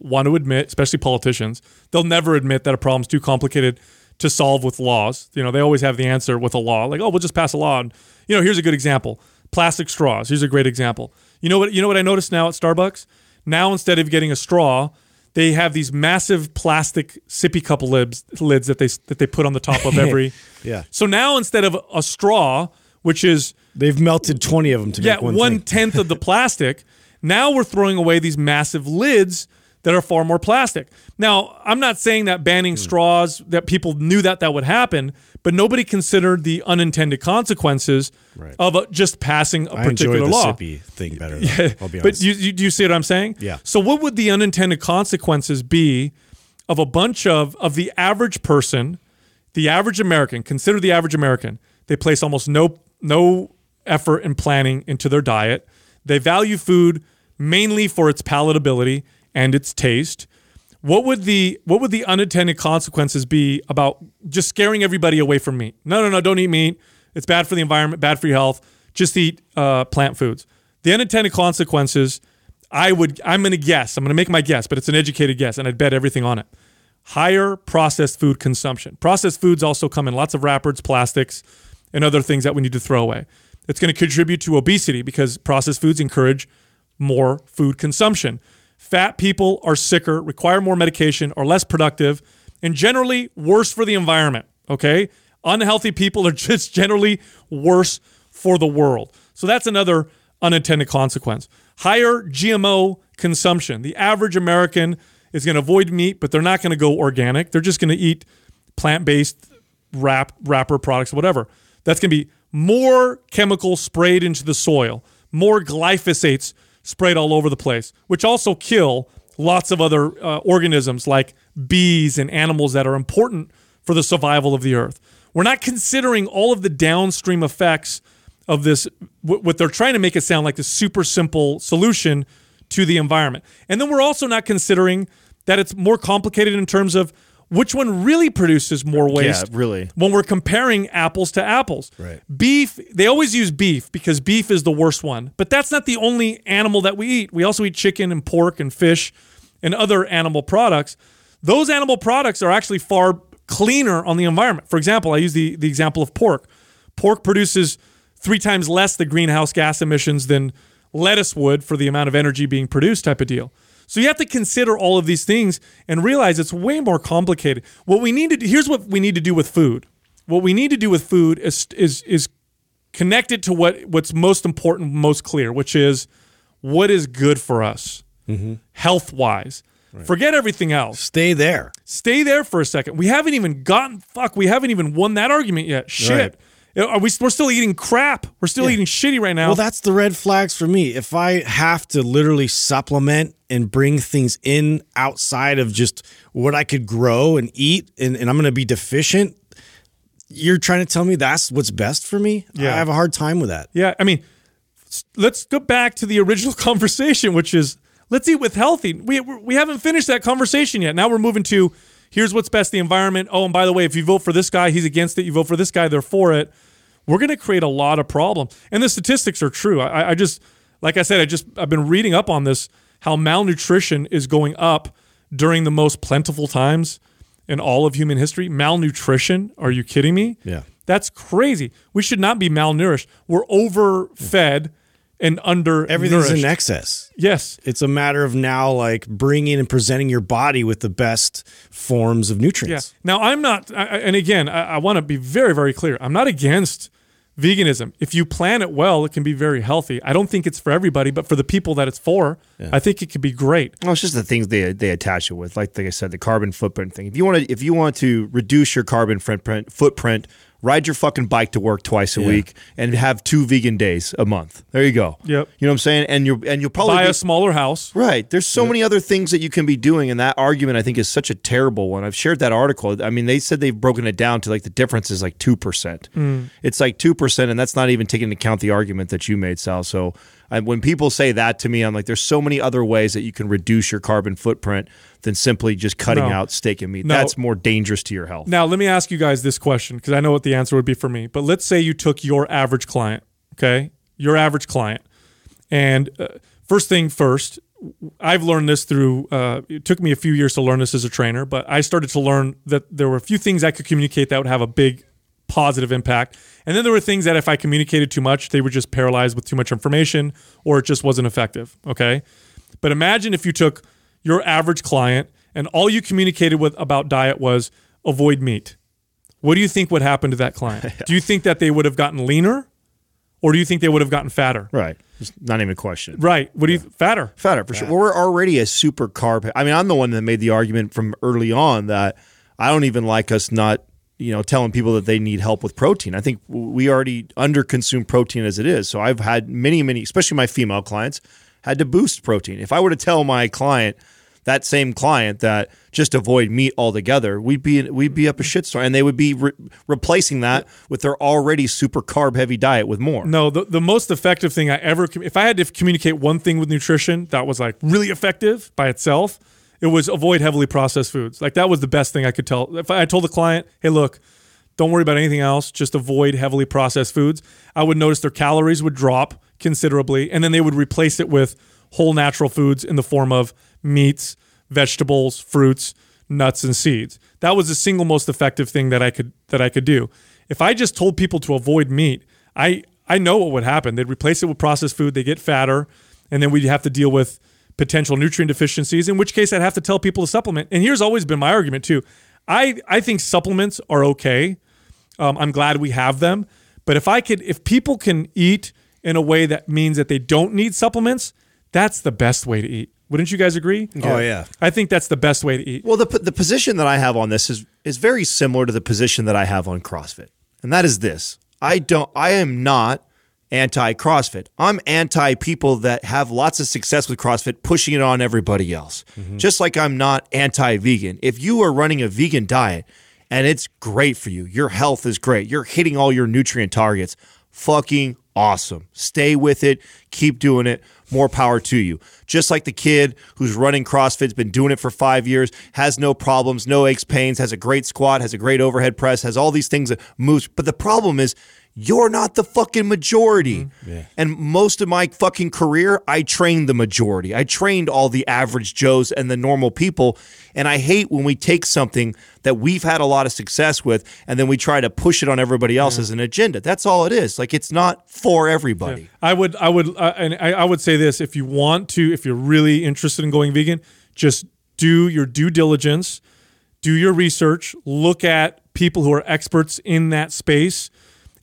want to admit, especially politicians. They'll never admit that a problem's too complicated to solve with laws. They always have the answer with a law, like, oh, we'll just pass a law. And, here's a good example. Plastic straws. Here's a great example. You know what I noticed now at Starbucks? Now, instead of getting a straw, they have these massive plastic sippy cup lids that they put on the top of every. Yeah. So now, instead of a straw, which is, they've melted 20 of them to make one tenth of the plastic. Now we're throwing away these massive lids that are far more plastic. Now, I'm not saying that banning straws, that people knew that would happen, but nobody considered the unintended consequences of just passing a particular law. I enjoy the sippy thing better, though, yeah. I'll be honest. But do you see what I'm saying? Yeah. So what would the unintended consequences be of a bunch of the average person, the average American? Consider the average American. They place almost no effort in planning into their diet. They value food mainly for its palatability and its taste. What would the unintended consequences be about just scaring everybody away from meat? No, don't eat meat. It's bad for the environment, bad for your health. Just eat plant foods. The unintended consequences, I'm going to guess. I'm going to make my guess, but it's an educated guess, and I'd bet everything on it. higher processed food consumption. Processed foods also come in lots of wrappers, plastics, and other things that we need to throw away. It's going to contribute to obesity because processed foods encourage more food consumption. Fat people are sicker, require more medication, are less productive, and generally worse for the environment, okay? Unhealthy people are just generally worse for the world. So that's another unintended consequence. Higher GMO consumption. The average American is going to avoid meat, but they're not going to go organic. They're just going to eat plant-based wrapper products, whatever. That's going to be more chemicals sprayed into the soil, more glyphosates sprayed all over the place, which also kill lots of other organisms like bees and animals that are important for the survival of the earth. We're not considering all of the downstream effects of this, what they're trying to make it sound like, the super simple solution to the environment. And then we're also not considering that it's more complicated in terms of which one really produces more waste. Yeah, really. When we're comparing apples to apples. Right. Beef, they always use beef because beef is the worst one. But that's not the only animal that we eat. We also eat chicken and pork and fish and other animal products. Those animal products are actually far cleaner on the environment. For example, I use the example of pork. Pork produces 3 times less the greenhouse gas emissions than lettuce would for the amount of energy being produced type of deal. So you have to consider all of these things and realize it's way more complicated. What we need to do, here's what we need to do with food. What we need to do with food is connect it to what's most important, most clear, which is what is good for us, health-wise. Right. Forget everything else. Stay there. Stay there for a second. We haven't even we haven't even won that argument yet. Shit. Right. We're still eating crap. We're still eating shitty right now. Well, that's the red flags for me. If I have to literally supplement and bring things in outside of just what I could grow and eat, and I'm going to be deficient, you're trying to tell me that's what's best for me? Yeah. I have a hard time with that. Yeah, I mean, let's go back to the original conversation, which is let's eat with healthy. We haven't finished that conversation yet. Now we're moving to here's what's best for the environment. Oh, and by the way, if you vote for this guy, he's against it. You vote for this guy, they're for it. We're going to create a lot of problems. And the statistics are true. I've been reading up on this, how malnutrition is going up during the most plentiful times in all of human history. Malnutrition? Are you kidding me? Yeah. That's crazy. We should not be malnourished. We're overfed and undernourished. Everything's in excess. Yes. It's a matter of now like bringing and presenting your body with the best forms of nutrients. Yeah. Now, I want to be very, very clear. I'm not against veganism. If you plan it well, it can be very healthy. I don't think it's for everybody, but for the people that it's for, I think it could be great. Well, it's just the things they attach it with. Like I said, the carbon footprint thing. If you want to reduce your carbon footprint, ride your fucking bike to work twice a week and have 2 vegan days a month. There you go. Yep. You know what I'm saying? And you'll probably buy a smaller house. Right. There's so many other things that you can be doing, and that argument I think is such a terrible one. I've shared that article. I mean, they said they've broken it down to like the difference is like 2%. Mm. It's like 2%, and that's not even taking into account the argument that you made, Sal. So when people say that to me, I'm like, there's so many other ways that you can reduce your carbon footprint than simply just cutting out steak and meat. No. That's more dangerous to your health. Now, let me ask you guys this question, because I know what the answer would be for me. But let's say you took your average client, okay? Your average client. And first thing first, I've learned this through, it took me a few years to learn this as a trainer, but I started to learn that there were a few things I could communicate that would have a big positive impact. And then there were things that if I communicated too much, they were just paralyzed with too much information or it just wasn't effective, okay? But imagine if you took your average client and all you communicated with about diet was avoid meat. What do you think would happen to that client? Do you think that they would have gotten leaner or do you think they would have gotten fatter? Right. It's not even a question. Right. What do you fatter? Fatter, for sure. Well, we're already a super carb. I mean, I'm the one that made the argument from early on that I don't even like us not telling people that they need help with protein. I think we already under-consume protein as it is. So I've had many, especially my female clients, had to boost protein. If I were to tell that same client, that just avoid meat altogether, we'd be up a shitstorm, and they would be replacing that with their already super carb-heavy diet with more. No, the most effective thing if I had to communicate one thing with nutrition that was like really effective by itself, it was avoid heavily processed foods. Like that was the best thing I could tell. If I told the client, hey, look, don't worry about anything else. Just avoid heavily processed foods. I would notice their calories would drop considerably, and then they would replace it with whole natural foods in the form of meats, vegetables, fruits, nuts and seeds. That was the single most effective thing that I could do. If I just told people to avoid meat, I know what would happen. They'd replace it with processed food, they get fatter, and then we'd have to deal with potential nutrient deficiencies, in which case I'd have to tell people to supplement. And here's always been my argument too. I think supplements are okay. I'm glad we have them. But if people can eat in a way that means that they don't need supplements, that's the best way to eat. Wouldn't you guys agree? Yeah. Oh, yeah. I think that's the best way to eat. Well, the position that I have on this is very similar to the position that I have on CrossFit. And that is this. I am not anti-CrossFit. I'm anti people that have lots of success with CrossFit pushing it on everybody else. Mm-hmm. Just like I'm not anti-vegan. If you are running a vegan diet and it's great for you, your health is great, you're hitting all your nutrient targets, fucking awesome. Stay with it. Keep doing it. More power to you. Just like the kid who's running CrossFit's been doing it for 5 years, has no problems, no aches, pains, has a great squat, has a great overhead press, has all these things that moves. But the problem is, you're not the fucking majority. Mm-hmm. Yeah. And most of my fucking career, I trained the majority. I trained all the average Joes and the normal people. And I hate when we take something that we've had a lot of success with and then we try to push it on everybody else as an agenda. That's all it is. Like, it's not for everybody. Yeah. I would say this. If you want to, if you're really interested in going vegan, just do your due diligence, do your research, look at people who are experts in that space,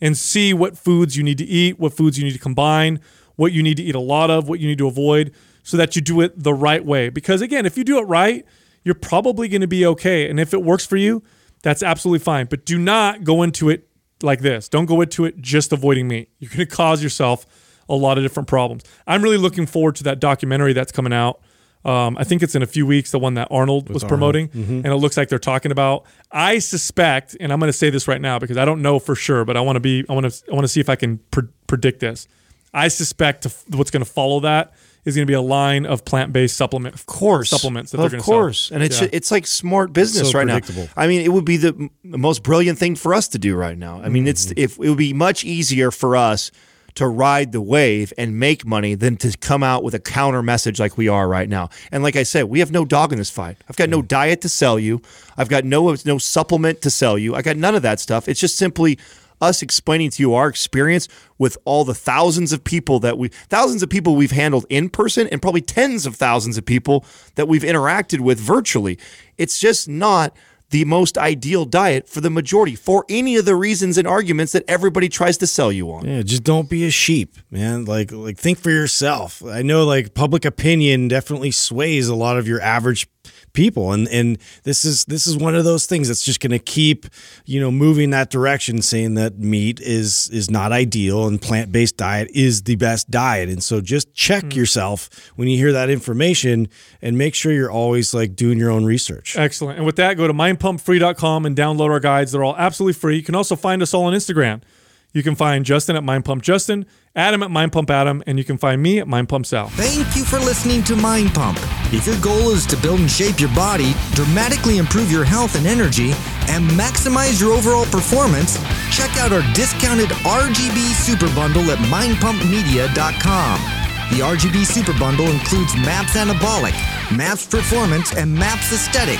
and see what foods you need to eat, what foods you need to combine, what you need to eat a lot of, what you need to avoid, so that you do it the right way. Because again, if you do it right, you're probably going to be okay. And if it works for you, that's absolutely fine. But do not go into it like this. Don't go into it just avoiding meat. You're going to cause yourself a lot of different problems. I'm really looking forward to that documentary that's coming out. I think it's in a few weeks, the one that Arnold was promoting, mm-hmm. and it looks like they're talking about. I suspect, and I'm going to say this right now because I don't know for sure, but I want to see if I can predict this. I suspect what's going to follow that is going to be a line of plant-based supplements that they're going to sell. Of course, and it's like smart business so right now. I mean, it would be the most brilliant thing for us to do right now. I mean, it would be much easier for us to ride the wave and make money than to come out with a counter message like we are right now. And like I said, we have no dog in this fight. I've got no diet to sell you. I've got no supplement to sell you. I got none of that stuff. It's just simply us explaining to you our experience with all the thousands of people we've handled in person and probably tens of thousands of people that we've interacted with virtually. It's just not the most ideal diet for the majority, for any of the reasons and arguments that everybody tries to sell you on. Yeah, just don't be a sheep, man. Like think for yourself. I know public opinion definitely sways a lot of your average people, and this is one of those things that's just going to keep moving that direction, saying that meat is not ideal and plant-based diet is the best diet. And so just check yourself when you hear that information and make sure you're always doing your own research. Excellent. And with that, go to mindpumpfree.com and download our guides. They're all absolutely free. You can also find us all on Instagram. You can find Justin at Mind Pump Justin, Adam at Mind Pump Adam, and you can find me at Mind Pump Sal. Thank you for listening to Mind Pump. If your goal is to build and shape your body, dramatically improve your health and energy, and maximize your overall performance, check out our discounted RGB Super Bundle at mindpumpmedia.com. The RGB Super Bundle includes MAPS Anabolic, MAPS Performance, and MAPS Aesthetic.